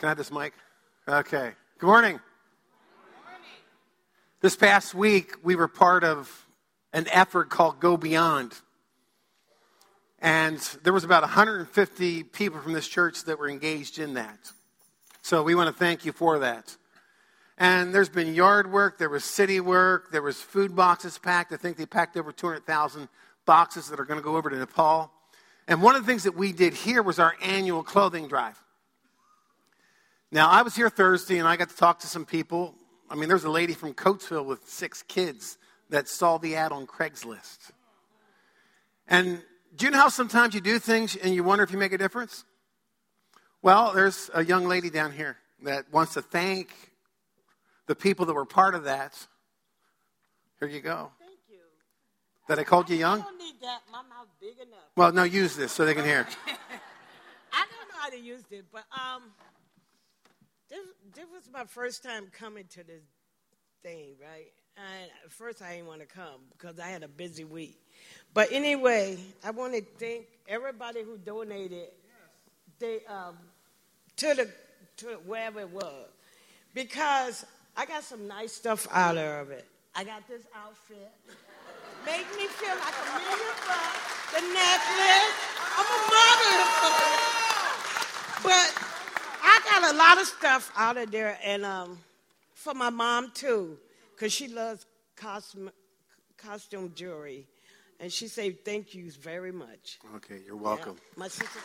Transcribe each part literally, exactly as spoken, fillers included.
Can I have this mic? Okay. Good morning. Good morning. This past week, we were part of an effort called Go Beyond. And there was about one hundred fifty people from this church that were engaged in that. So we want to thank you for that. And there's been yard work, there was city work, there was food boxes packed. I think they packed over two hundred thousand boxes that are going to go over to Nepal. And one of the things that we did here was our annual clothing drive. Now, I was here Thursday, and I got to talk to some people. I mean, there's a lady from Coatesville with six kids that saw the ad on Craigslist. And do you know how sometimes you do things and you wonder if you make a difference? Well, there's a young lady down here that wants to thank the people that were part of that. Here you go. Thank you. That I called you young? I don't need that. My mouth's big enough. Well, no, use this so they can hear. I don't know how to use it, but... um. This, this was my first time coming to this thing, right? And at first, I didn't want to come because I had a busy week. But anyway, I want to thank everybody who donated yes. they, um, to the to wherever it was, because I got some nice stuff out of it. I got this outfit. Make me feel like a million bucks. The necklace. I'm a mother. But... I got a lot of stuff out of there, and um, for my mom, too, because she loves costume, costume jewelry. And she said, thank you very much. Okay, you're welcome. Yeah, my sister.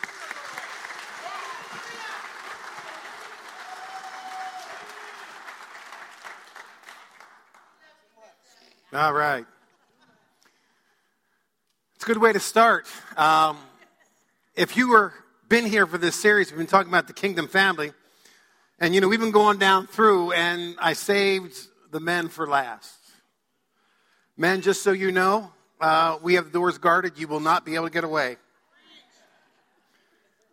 All right. It's a good way to start. Um, if you were... been here for this series. We've been talking about the kingdom family. And, you know, we've been going down through, and I saved the men for last. Men, just so you know, uh, we have the doors guarded. You will not be able to get away.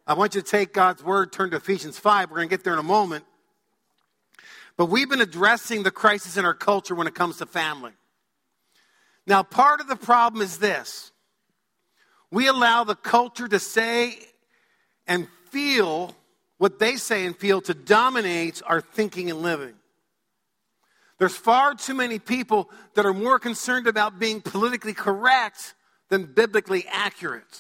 I want you to take God's word, turn to Ephesians five. We're going to get there in a moment. But we've been addressing the crisis in our culture when it comes to family. Now, part of the problem is this. We allow the culture to say... and feel what they say and feel to dominate our thinking and living. There's far too many people that are more concerned about being politically correct than biblically accurate.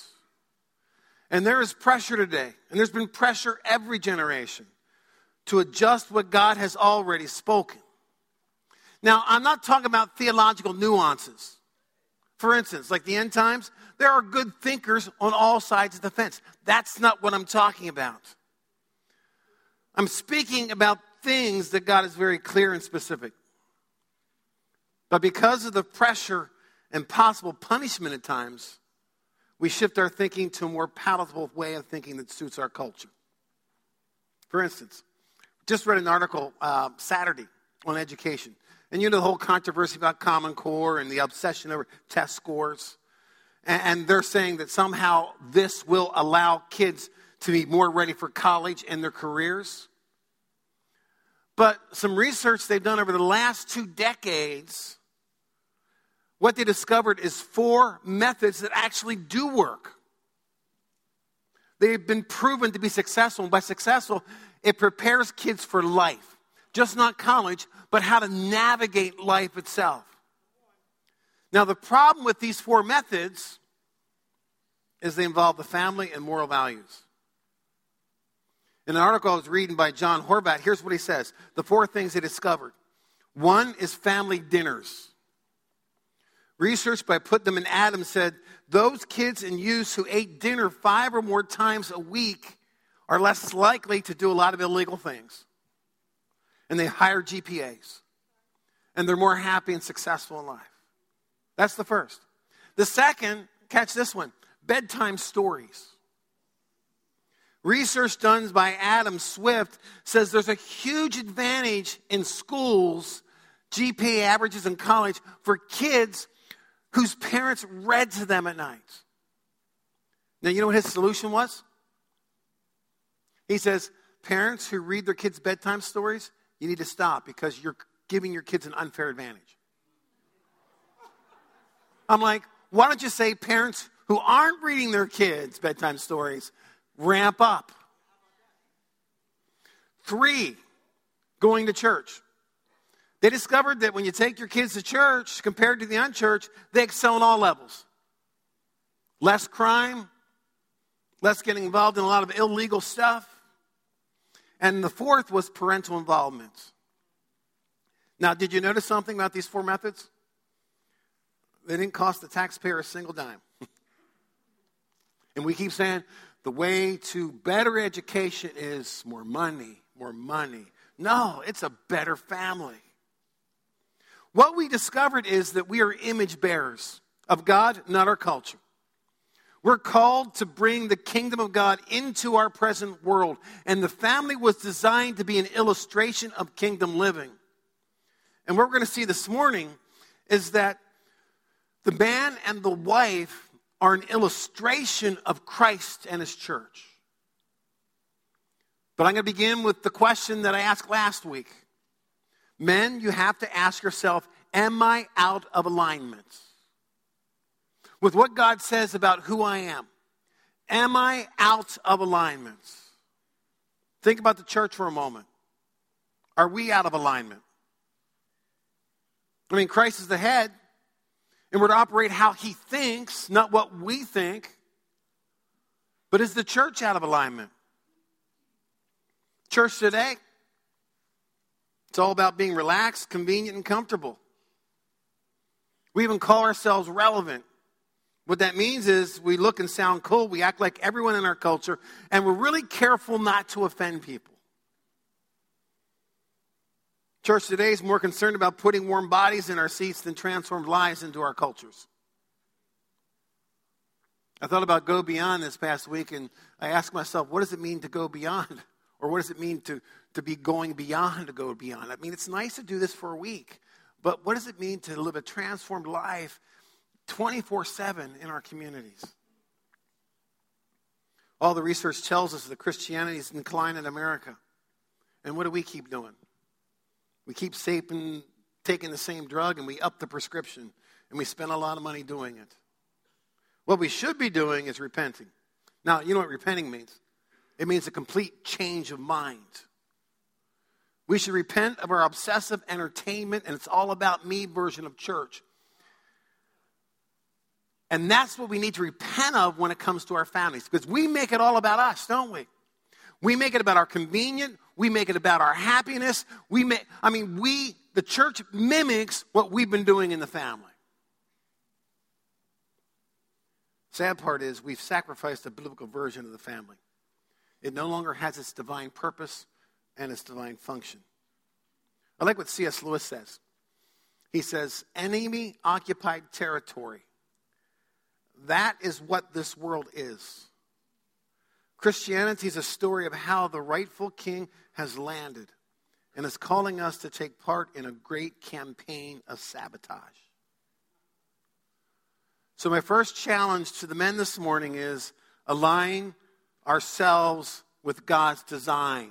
And there is pressure today, and there's been pressure every generation to adjust what God has already spoken. Now, I'm not talking about theological nuances. For instance, like the end times, there are good thinkers on all sides of the fence. That's not what I'm talking about. I'm speaking about things that God is very clear and specific. But because of the pressure and possible punishment at times, we shift our thinking to a more palatable way of thinking that suits our culture. For instance, just read an article uh, Saturday on education. And you know the whole controversy about Common Core and the obsession over test scores. And they're saying that somehow this will allow kids to be more ready for college and their careers. But some research they've done over the last two decades, what they discovered is four methods that actually do work. They've been proven to be successful. And by successful, it prepares kids for life. Just not college, but how to navigate life itself. Now, the problem with these four methods is they involve the family and moral values. In an article I was reading by John Horvath, here's what he says. The four things they discovered. One is family dinners. Research by Putnam and Adams said, those kids and youths who ate dinner five or more times a week are less likely to do a lot of illegal things. And they higher G P As. And they're more happy and successful in life. That's the first. The second, catch this one, bedtime stories. Research done by Adam Swift says there's a huge advantage in schools, G P A averages in college, for kids whose parents read to them at night. Now, you know what his solution was? He says, parents who read their kids' bedtime stories, you need to stop because you're giving your kids an unfair advantage. I'm like, why don't you say parents who aren't reading their kids' bedtime stories, ramp up? Three, going to church. They discovered that when you take your kids to church, compared to the unchurched, they excel in all levels. Less crime, less getting involved in a lot of illegal stuff. And the fourth was parental involvement. Now, did you notice something about these four methods? They didn't cost the taxpayer a single dime. And we keep saying the way to better education is more money, more money. No, it's a better family. What we discovered is that we are image bearers of God, not our culture. We're called to bring the kingdom of God into our present world. And the family was designed to be an illustration of kingdom living. And what we're going to see this morning is that the man and the wife are an illustration of Christ and his church. But I'm going to begin with the question that I asked last week. Men, you have to ask yourself, am I out of alignment with what God says about who I am? Am I out of alignment? Think about the church for a moment. Are we out of alignment? I mean, Christ is the head. And we're to operate how he thinks, not what we think. But is the church out of alignment? Church today, it's all about being relaxed, convenient, and comfortable. We even call ourselves relevant. What that means is we look and sound cool. We act like everyone in our culture. And we're really careful not to offend people. Church today is more concerned about putting warm bodies in our seats than transformed lives into our cultures. I thought about Go Beyond this past week, and I asked myself, what does it mean to go beyond? Or what does it mean to, to be going beyond, to go beyond? I mean, it's nice to do this for a week, but what does it mean to live a transformed life twenty-four seven in our communities? All the research tells us that Christianity is in decline in America. And what do we keep doing? We keep saping, taking the same drug, and we up the prescription, and we spend a lot of money doing it. What we should be doing is repenting. Now, you know what repenting means? It means a complete change of mind. We should repent of our obsessive entertainment, and it's all about me version of church. And that's what we need to repent of when it comes to our families, because we make it all about us, don't we? We make it about our convenience. We make it about our happiness. We make, I mean, we, the church mimics what we've been doing in the family. Sad part is we've sacrificed the biblical version of the family. It no longer has its divine purpose and its divine function. I like what C S Lewis says. He says, enemy-occupied territory. That is what this world is. Christianity is a story of how the rightful king has landed and is calling us to take part in a great campaign of sabotage. So my first challenge to the men this morning is align ourselves with God's design.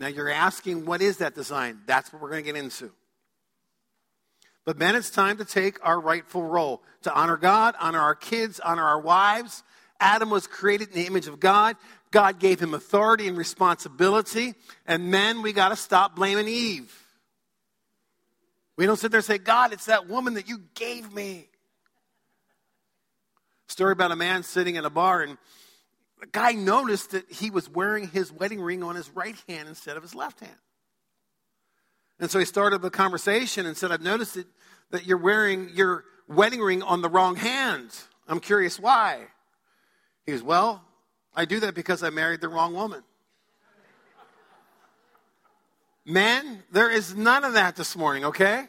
Now you're asking, what is that design? That's what we're going to get into. But men, it's time to take our rightful role, to honor God, honor our kids, honor our wives. Adam was created in the image of God. God gave him authority and responsibility. And men, we got to stop blaming Eve. We don't sit there and say, God, it's that woman that you gave me. Story about a man sitting in a bar, and a guy noticed that he was wearing his wedding ring on his right hand instead of his left hand. And so he started the conversation and said, I've noticed that, that you're wearing your wedding ring on the wrong hand. I'm curious why. He goes, well, I do that because I married the wrong woman. Man, there is none of that this morning, okay?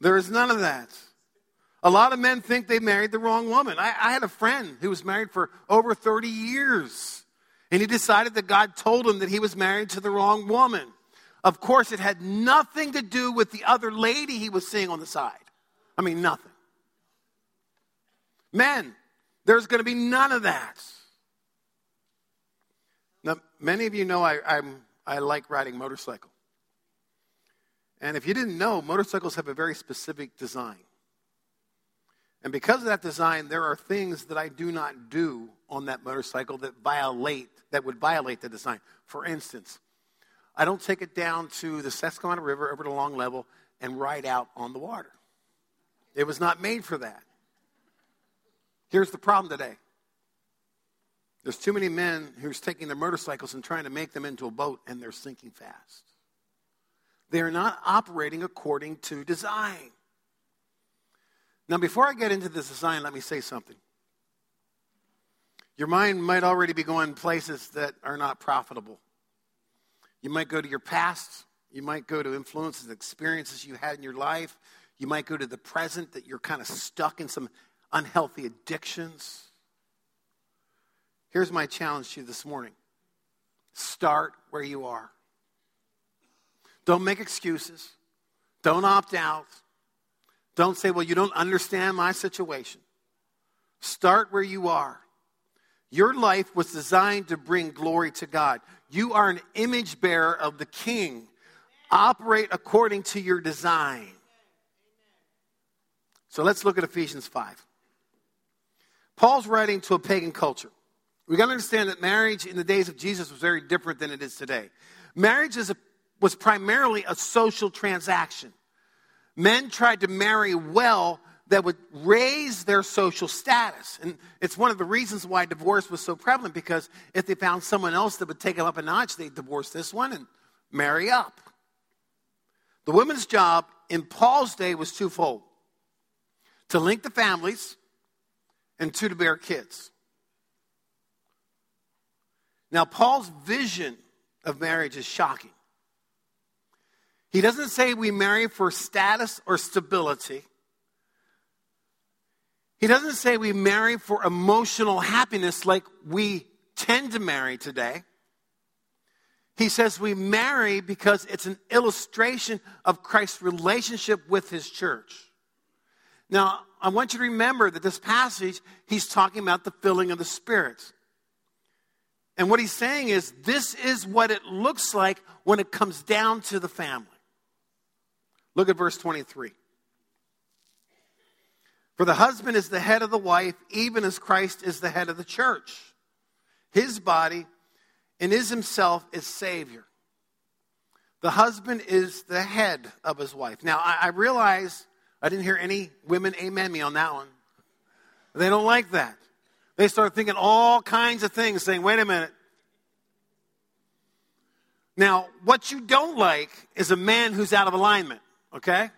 There is none of that. A lot of men think they married the wrong woman. I, I had a friend who was married for over thirty years, and he decided that God told him that he was married to the wrong woman. Of course, it had nothing to do with the other lady he was seeing on the side. I mean, nothing. Men, there's going to be none of that. Now, many of you know I I'm, I like riding motorcycle. And if you didn't know, motorcycles have a very specific design. And because of that design, there are things that I do not do on that motorcycle that violate that would violate the design. For instance, I don't take it down to the Susquehanna River over to Long Level and ride out on the water. It was not made for that. Here's the problem today. There's too many men who's taking their motorcycles and trying to make them into a boat, and they're sinking fast. They're not operating according to design. Now, before I get into this design, let me say something. Your mind might already be going places that are not profitable. You might go to your past. You might go to influences, experiences you had in your life. You might go to the present that you're kind of stuck in some unhealthy addictions. Here's my challenge to you this morning. Start where you are. Don't make excuses. Don't opt out. Don't say, well, you don't understand my situation. Start where you are. Your life was designed to bring glory to God. You are an image bearer of the King. Operate according to your design. So let's look at Ephesians five. Paul's writing to a pagan culture. We've got to understand that marriage in the days of Jesus was very different than it is today. Marriage is a, was primarily a social transaction. Men tried to marry well that would raise their social status. And it's one of the reasons why divorce was so prevalent, because if they found someone else that would take them up a notch, they'd divorce this one and marry up. The women's job in Paul's day was twofold. To link the families, and two, to bear kids. Now, Paul's vision of marriage is shocking. He doesn't say we marry for status or stability. He doesn't say we marry for emotional happiness like we tend to marry today. He says we marry because it's an illustration of Christ's relationship with his church. Now, I want you to remember that this passage, he's talking about the filling of the Spirit. And what he's saying is, this is what it looks like when it comes down to the family. Look at verse twenty-three. For the husband is the head of the wife, even as Christ is the head of the church, his body, and is himself its Savior. The husband is the head of his wife. Now, I, I realize I didn't hear any women amen me on that one. They don't like that. They start thinking all kinds of things, saying, wait a minute. Now, what you don't like is a man who's out of alignment, okay?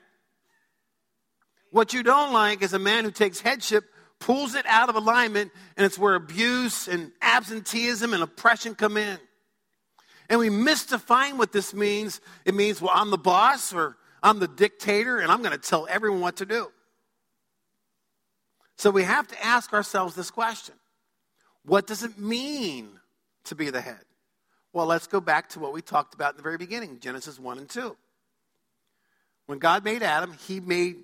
What you don't like is a man who takes headship, pulls it out of alignment, and it's where abuse and absenteeism and oppression come in. And we misdefine what this means. It means, well, I'm the boss or I'm the dictator, and I'm going to tell everyone what to do. So we have to ask ourselves this question. What does it mean to be the head? Well, let's go back to what we talked about in the very beginning, Genesis one and two. When God made Adam, he made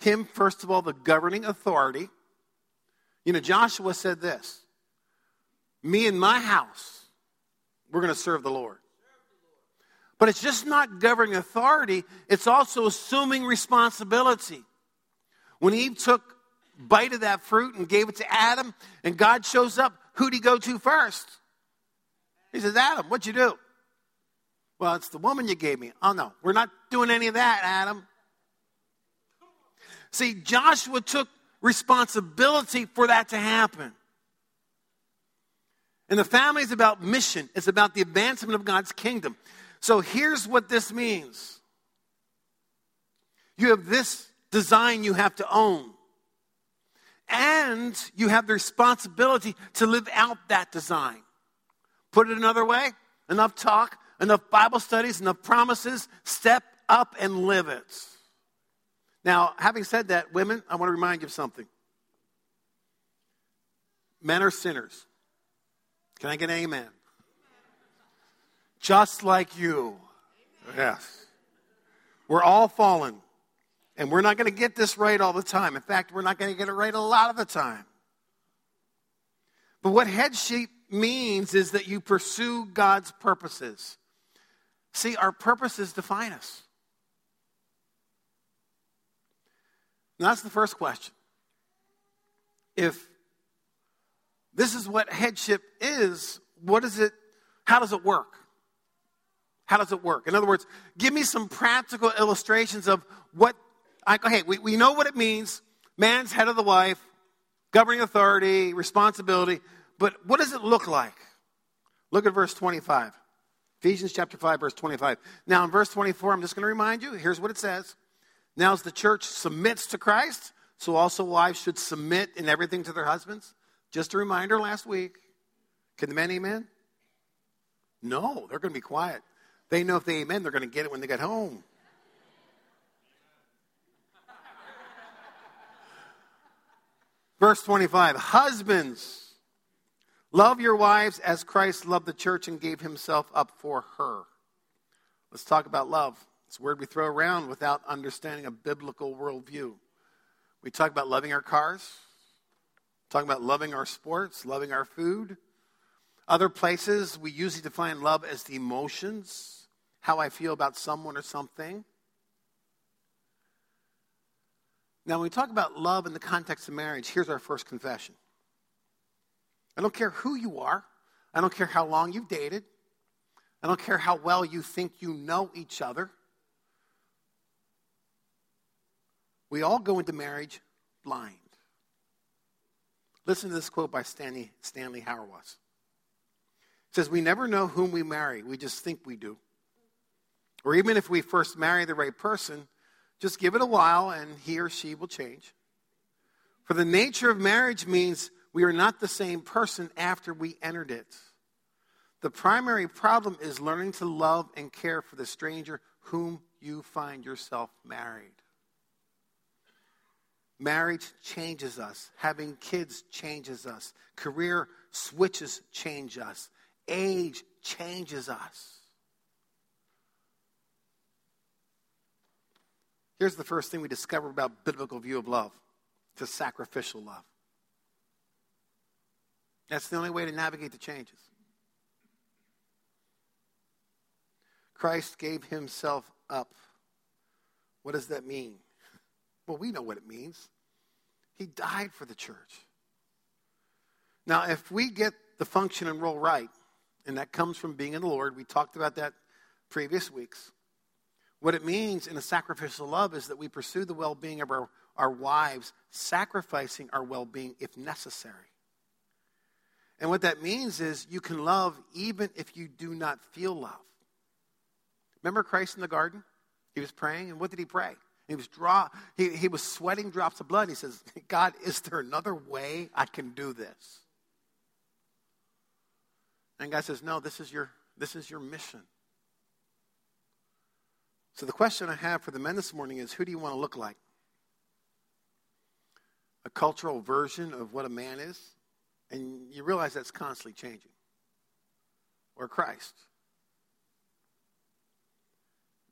him, first of all, the governing authority. You know, Joshua said this, me and my house, we're going to serve the Lord. But it's just not governing authority. It's also assuming responsibility. When Eve took bite of that fruit and gave it to Adam, and God shows up, who'd he go to first? He says, Adam, what'd you do? Well, it's the woman you gave me. Oh, no, we're not doing any of that, Adam. See, Joshua took responsibility for that to happen. And the family is about mission. It's about the advancement of God's kingdom. So here's what this means. You have this design you have to own. And you have the responsibility to live out that design. Put it another way, enough talk, enough Bible studies, enough promises, step up and live it. Now, having said that, women, I want to remind you of something. Men are sinners. Can I get an amen? Just like you. Yes. We're all fallen. And we're not going to get this right all the time. In fact, we're not going to get it right a lot of the time. But what headship means is that you pursue God's purposes. See, our purposes define us. Now, that's the first question. If This is what headship is. What is it? How does it work? How does it work? In other words, give me some practical illustrations of what, I, okay, we, we know what it means. Man's head of the wife, governing authority, responsibility. But what does it look like? Look at verse twenty-five. Ephesians chapter five, verse twenty-five. Now, in verse twenty-four, I'm just going to remind you. Here's what it says. Now, as the church submits to Christ, so also wives should submit in everything to their husbands. Just a reminder last week. Can the men amen? No, they're going to be quiet. They know if they amen, they're going to get it when they get home. Verse twenty-five, husbands, love your wives as Christ loved the church and gave himself up for her. Let's talk about love. It's a word we throw around without understanding a biblical worldview. We talk about loving our cars, talking about loving our sports, loving our food. Other places, we usually define love as the emotions, how I feel about someone or something. Now, when we talk about love in the context of marriage, here's our first confession. I don't care who you are. I don't care how long you've dated. I don't care how well you think you know each other. We all go into marriage blind. Listen to this quote by Stanley, Stanley Hauerwas. It says, we never know whom we marry. We just think we do. Or even if we first marry the right person, just give it a while and he or she will change. For the nature of marriage means we are not the same person after we entered it. The primary problem is learning to love and care for the stranger whom you find yourself married. Marriage changes us. Having kids changes us. Career switches change us. Age changes us. Here's the first thing we discover about biblical view of love. It's a sacrificial love. That's the only way to navigate the changes. Christ gave himself up. What does that mean? Well, we know what it means. He died for the church. Now, if we get the function and role right, and that comes from being in the Lord, we talked about that previous weeks. What it means in a sacrificial love is that we pursue the well-being of our, our wives, sacrificing our well-being if necessary. And what that means is you can love even if you do not feel love. Remember Christ in the garden? He was praying, and what did he pray? He was draw. He, he was sweating drops of blood. He says, God, is there another way I can do this? And God says, no, this is your, this is your mission. So the question I have for the men this morning is, who do you want to look like? A cultural version of what a man is? And you realize that's constantly changing. Or Christ.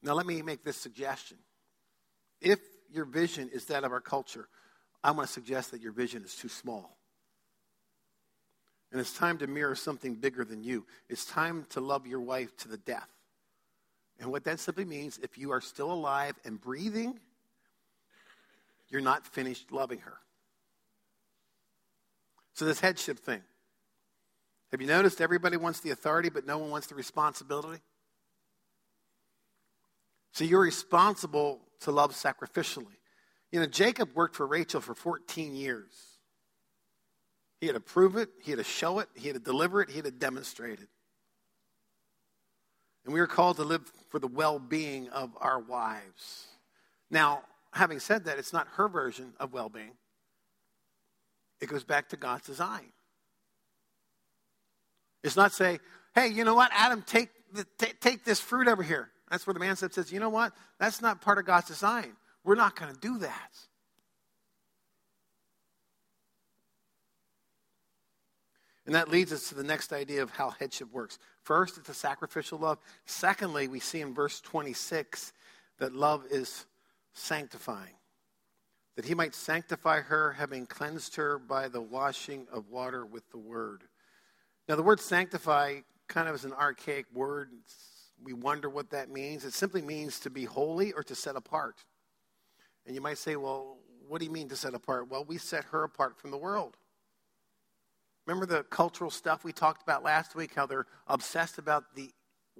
Now let me make this suggestion. If your vision is that of our culture, I want to suggest that your vision is too small. And it's time to mirror something bigger than you. It's time to love your wife to the death. And what that simply means, if you are still alive and breathing, you're not finished loving her. So this headship thing. Have you noticed everybody wants the authority, but no one wants the responsibility? So you're responsible to love sacrificially. You know, Jacob worked for Rachel for fourteen years. He had to prove it. He had to show it. He had to deliver it. He had to demonstrate it. And we are called to live for the well-being of our wives. Now, having said that, it's not her version of well-being. It goes back to God's design. It's not say, hey, you know what, Adam, take the, t- take this fruit over here. That's where the man says, you know what, that's not part of God's design. We're not going to do that. And that leads us to the next idea of how headship works. First, it's a sacrificial love. Secondly, we see in verse twenty-six that love is sanctifying. That he might sanctify her, having cleansed her by the washing of water with the word. Now, the word sanctify kind of is an archaic word. We wonder what that means. It simply means to be holy or to set apart. And you might say, well, what do you mean to set apart? Well, we set her apart from the world. Remember the cultural stuff we talked about last week, how they're obsessed about the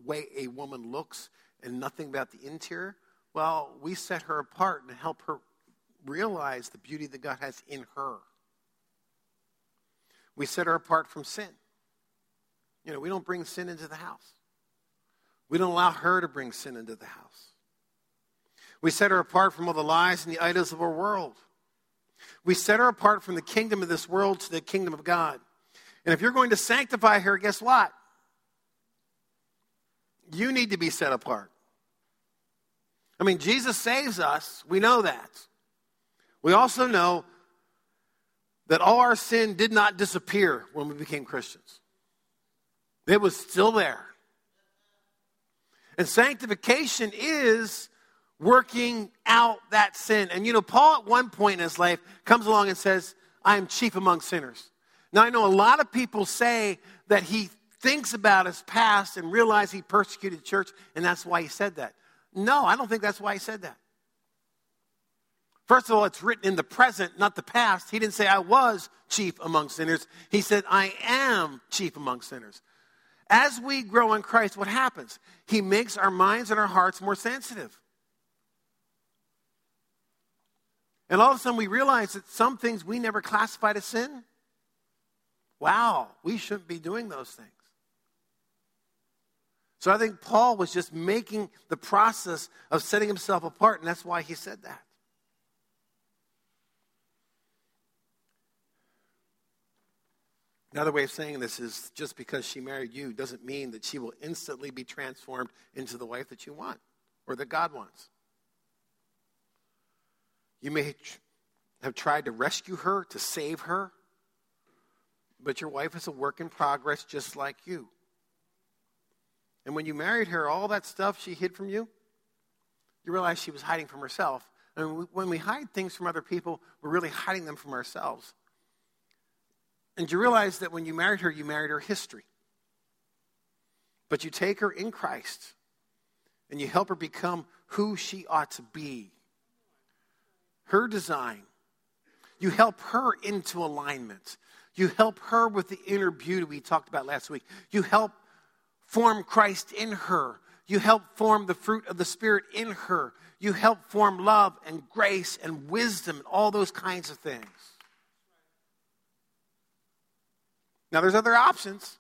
way a woman looks and nothing about the interior? Well, we set her apart and help her realize the beauty that God has in her. We set her apart from sin. You know, we don't bring sin into the house. We don't allow her to bring sin into the house. We set her apart from all the lies and the idols of our world. We set her apart from the kingdom of this world to the kingdom of God. And if you're going to sanctify her, guess what? You need to be set apart. I mean, Jesus saves us. We know that. We also know that all our sin did not disappear when we became Christians. It was still there. And sanctification is working out that sin. And you know, Paul at one point in his life comes along and says, I am chief among sinners. Now I know a lot of people say that he thinks about his past and realizes he persecuted the church, and that's why he said that. No, I don't think that's why he said that. First of all, it's written in the present, not the past. He didn't say, I was chief among sinners. He said, I am chief among sinners. As we grow in Christ, what happens? He makes our minds and our hearts more sensitive. And all of a sudden we realize that some things we never classified as sin. Wow, we shouldn't be doing those things. So I think Paul was just making the process of setting himself apart, and that's why he said that. Another way of saying this is just because she married you doesn't mean that she will instantly be transformed into the wife that you want or that God wants. You may have tried to rescue her, to save her, but your wife is a work in progress just like you. And when you married her, all that stuff she hid from you, you realize she was hiding from herself. And when we hide things from other people, we're really hiding them from ourselves. And you realize that when you married her, you married her history. But you take her in Christ, and you help her become who she ought to be. Her design. You help her into alignment. You help her with the inner beauty we talked about last week. You help form Christ in her. You help form the fruit of the Spirit in her. You help form love and grace and wisdom and all those kinds of things. Now, there's other options.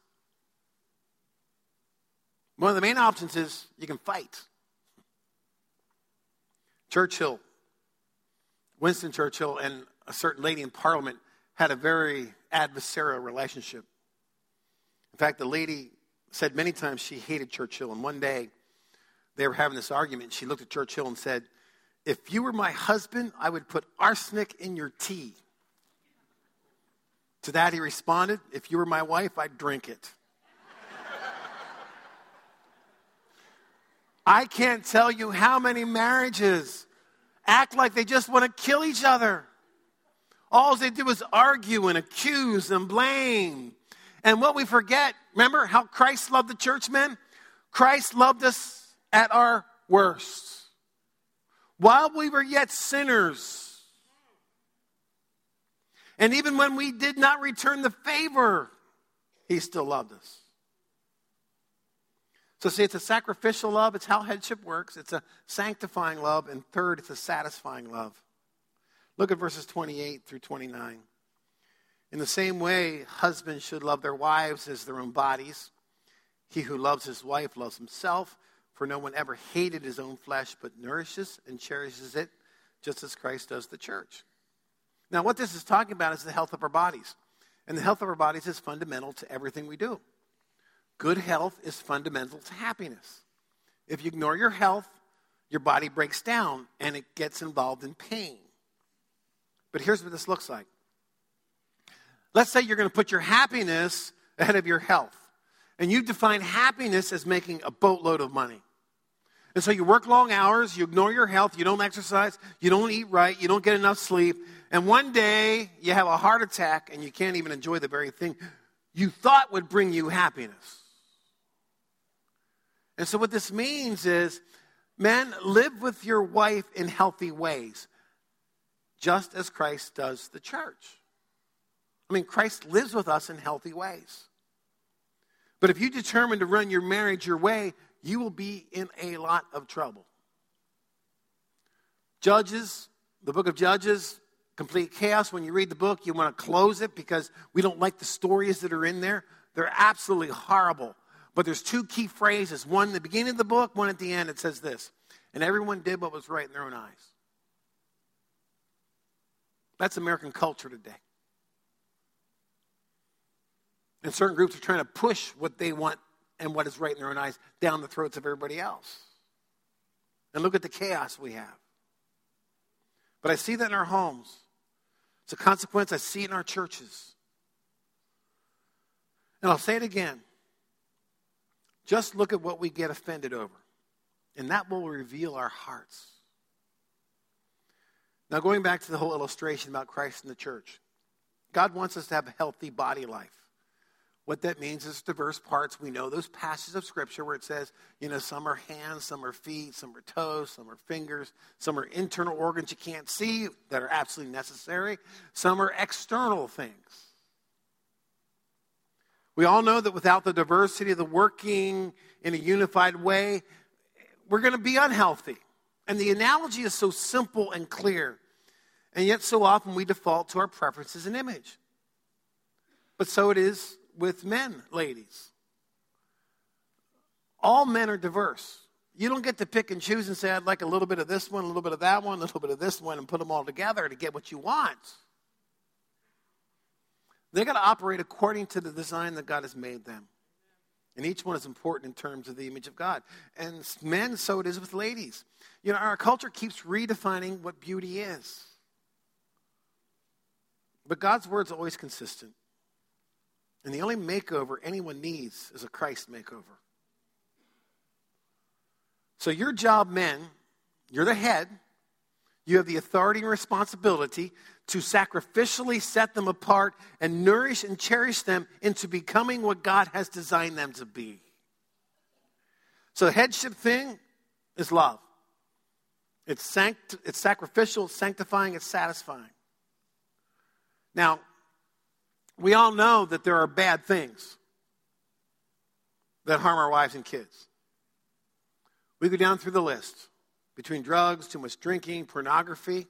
One of the main options is you can fight. Churchill, Winston Churchill, and a certain lady in Parliament had a very adversarial relationship. In fact, the lady said many times she hated Churchill, and one day they were having this argument. She looked at Churchill and said, if you were my husband, I would put arsenic in your tea. To that he responded, if you were my wife, I'd drink it. I can't tell you how many marriages act like they just want to kill each other. All they do is argue and accuse and blame. And what we forget, remember how Christ loved the church, men? Christ loved us at our worst. While we were yet sinners, and even when we did not return the favor, he still loved us. So see, it's a sacrificial love. It's how headship works. It's a sanctifying love. And third, it's a satisfying love. Look at verses twenty-eight through twenty-nine. In the same way, husbands should love their wives as their own bodies. He who loves his wife loves himself, for no one ever hated his own flesh, but nourishes and cherishes it, just as Christ does the church. Now, what this is talking about is the health of our bodies. And the health of our bodies is fundamental to everything we do. Good health is fundamental to happiness. If you ignore your health, your body breaks down and it gets involved in pain. But here's what this looks like. Let's say you're going to put your happiness ahead of your health. And you define happiness as making a boatload of money. And so you work long hours, you ignore your health, you don't exercise, you don't eat right, you don't get enough sleep. And one day you have a heart attack and you can't even enjoy the very thing you thought would bring you happiness. And so what this means is, men, live with your wife in healthy ways, just as Christ does the church. I mean, Christ lives with us in healthy ways. But if you determine to run your marriage your way, you will be in a lot of trouble. Judges, the book of Judges, complete chaos. When you read the book, you want to close it because we don't like the stories that are in there. They're absolutely horrible. But there's two key phrases, one at the beginning of the book, one at the end. It says this, and everyone did what was right in their own eyes. That's American culture today. And certain groups are trying to push what they want and what is right in their own eyes down the throats of everybody else. And look at the chaos we have. But I see that in our homes. It's a consequence I see in our churches. And I'll say it again. Just look at what we get offended over. And that will reveal our hearts. Now, going back to the whole illustration about Christ and the church. God wants us to have a healthy body life. What that means is diverse parts. We know those passages of Scripture where it says, you know, some are hands, some are feet, some are toes, some are fingers, some are internal organs you can't see that are absolutely necessary. Some are external things. We all know that without the diversity of the working in a unified way, we're going to be unhealthy. And the analogy is so simple and clear. And yet so often we default to our preferences and image. But so it is with men, ladies. All men are diverse. You don't get to pick and choose and say, I'd like a little bit of this one, a little bit of that one, a little bit of this one, and put them all together to get what you want. They got to operate according to the design that God has made them. And each one is important in terms of the image of God. And men, so it is with ladies. You know, our culture keeps redefining what beauty is. But God's word's always consistent. And the only makeover anyone needs is a Christ makeover. So your job, men, you're the head. You have the authority and responsibility to sacrificially set them apart and nourish and cherish them into becoming what God has designed them to be. So the headship thing is love. It's sanct- it's sacrificial, it's sanctifying, it's satisfying. Now, we all know that there are bad things that harm our wives and kids. We go down through the list. Between drugs, too much drinking, pornography.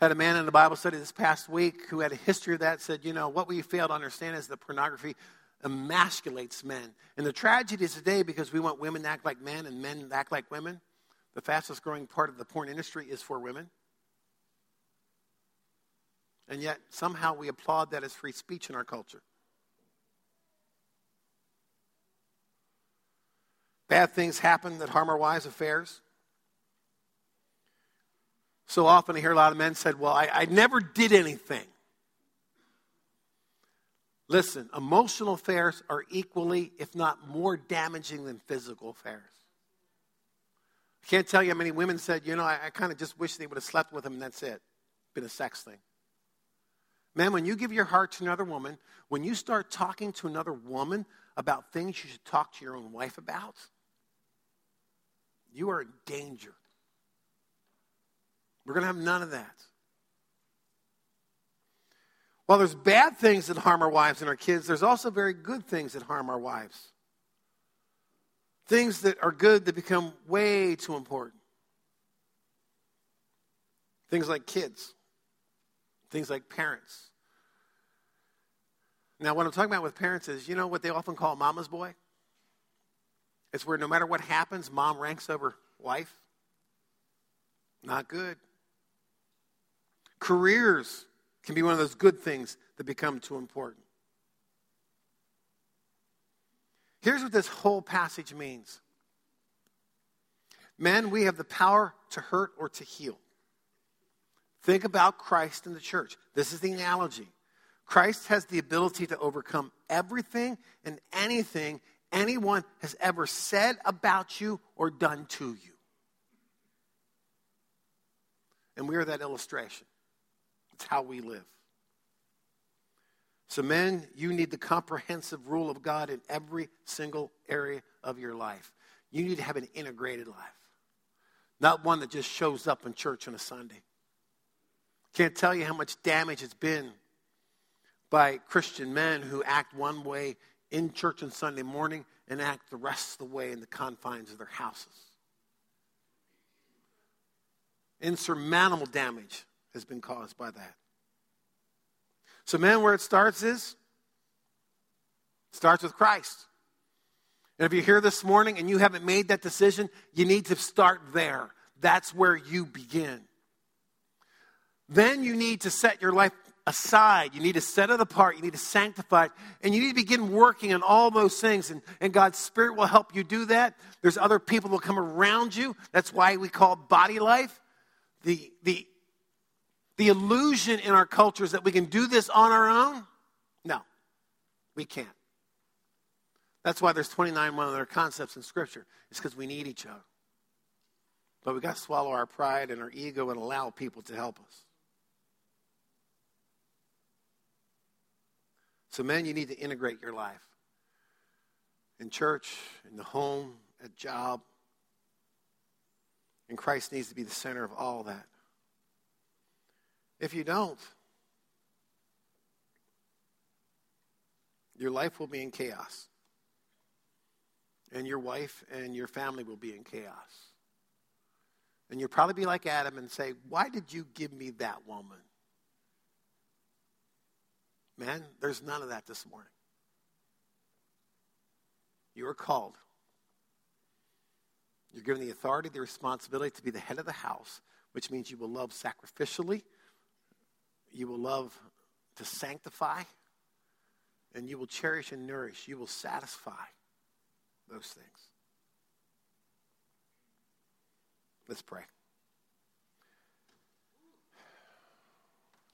Had a man in a Bible study this past week who had a history of that, said, you know, what we fail to understand is that pornography emasculates men. And the tragedy is today because we want women to act like men and men to act like women. The fastest growing part of the porn industry is for women. And yet, somehow we applaud that as free speech in our culture. Bad things happen that harm our wives' affairs. So often I hear a lot of men said, well, I, I never did anything. Listen, emotional affairs are equally, if not more, damaging than physical affairs. I can't tell you how many women said, you know, I, I kind of just wish they would have slept with him and that's it. Been a sex thing. Man, when you give your heart to another woman, when you start talking to another woman about things you should talk to your own wife about, you are in danger. We're going to have none of that. While there's bad things that harm our wives and our kids, there's also very good things that harm our wives. Things that are good that become way too important. Things like kids. Things like parents. Now, what I'm talking about with parents is, you know what they often call mama's boy? It's where no matter what happens, mom ranks over wife. Not good. Careers can be one of those good things that become too important. Here's what this whole passage means. Men, we have the power to hurt or to heal. Think about Christ and the church. This is the analogy. Christ has the ability to overcome everything and anything anyone has ever said about you or done to you. And we are that illustration. It's how we live. So men, you need the comprehensive rule of God in every single area of your life. You need to have an integrated life. Not one that just shows up in church on a Sunday. Can't tell you how much damage it's been by Christian men who act one way in church on Sunday morning and act the rest of the way in the confines of their houses. Insurmountable damage has been caused by that. So, man, where it starts is, it starts with Christ. And if you're here this morning and you haven't made that decision, you need to start there. That's where you begin. Then you need to set your life aside. You need to set it apart. You need to sanctify it. And you need to begin working on all those things. And, and God's Spirit will help you do that. There's other people who will come around you. That's why we call body life. The, the, the illusion in our culture is that we can do this on our own. No, we can't. That's why there's twenty-nine other concepts in Scripture. It's because we need each other. But we've got to swallow our pride and our ego and allow people to help us. So, men, you need to integrate your life in church, in the home, at job. And Christ needs to be the center of all that. If you don't, your life will be in chaos. And your wife and your family will be in chaos. And you'll probably be like Adam and say, why did you give me that woman? Man, there's none of that this morning. You are called. You're given the authority, the responsibility to be the head of the house, which means you will love sacrificially, you will love to sanctify, and you will cherish and nourish. You will satisfy those things. Let's pray. I'm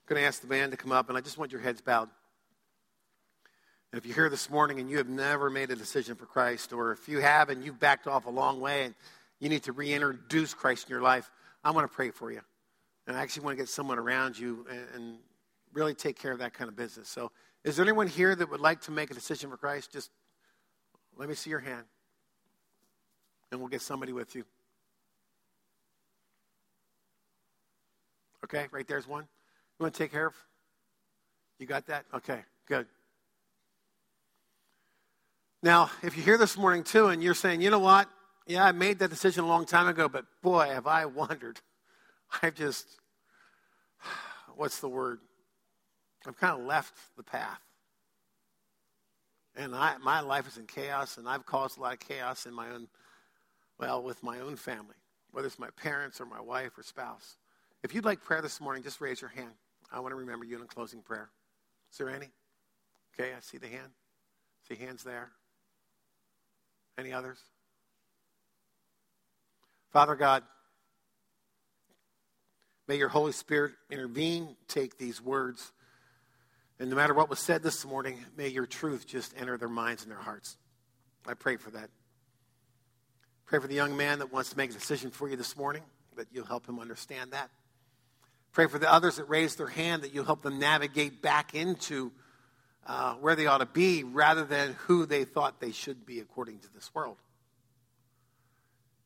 going to ask the band to come up, and I just want your heads bowed. And if you're here this morning and you have never made a decision for Christ, or if you have and you've backed off a long way and you need to reintroduce Christ in your life, I want to pray for you. And I actually want to get someone around you and, and really take care of that kind of business. So is there anyone here that would like to make a decision for Christ? Just let me see your hand, and we'll get somebody with you. Okay, right there's one. You want to take care of? You got that? Okay, good. Now, if you're here this morning, too, and you're saying, you know what? Yeah, I made that decision a long time ago, but boy, have I wondered. I've just, what's the word? I've kind of left the path. And I, my life is in chaos, and I've caused a lot of chaos in my own, well, with my own family, whether it's my parents or my wife or spouse. If you'd like prayer this morning, just raise your hand. I want to remember you in a closing prayer. Is there any? Okay, I see the hand. See hands there. Any others? Father God, may your Holy Spirit intervene, take these words, and no matter what was said this morning, may your truth just enter their minds and their hearts. I pray for that. Pray for the young man that wants to make a decision for you this morning, that you'll help him understand that. Pray for the others that raised their hand, that you help them navigate back into uh, where they ought to be rather than who they thought they should be according to this world.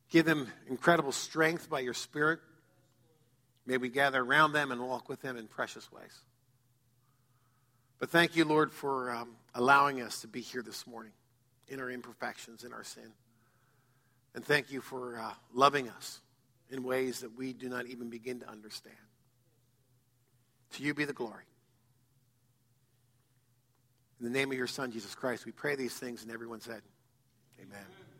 Give them incredible strength by your Spirit. May we gather around them and walk with them in precious ways. But thank you, Lord, for um, allowing us to be here this morning in our imperfections, in our sin. And thank you for uh, loving us in ways that we do not even begin to understand. To you be the glory. In the name of your Son, Jesus Christ, we pray these things, and everyone said, amen. Amen.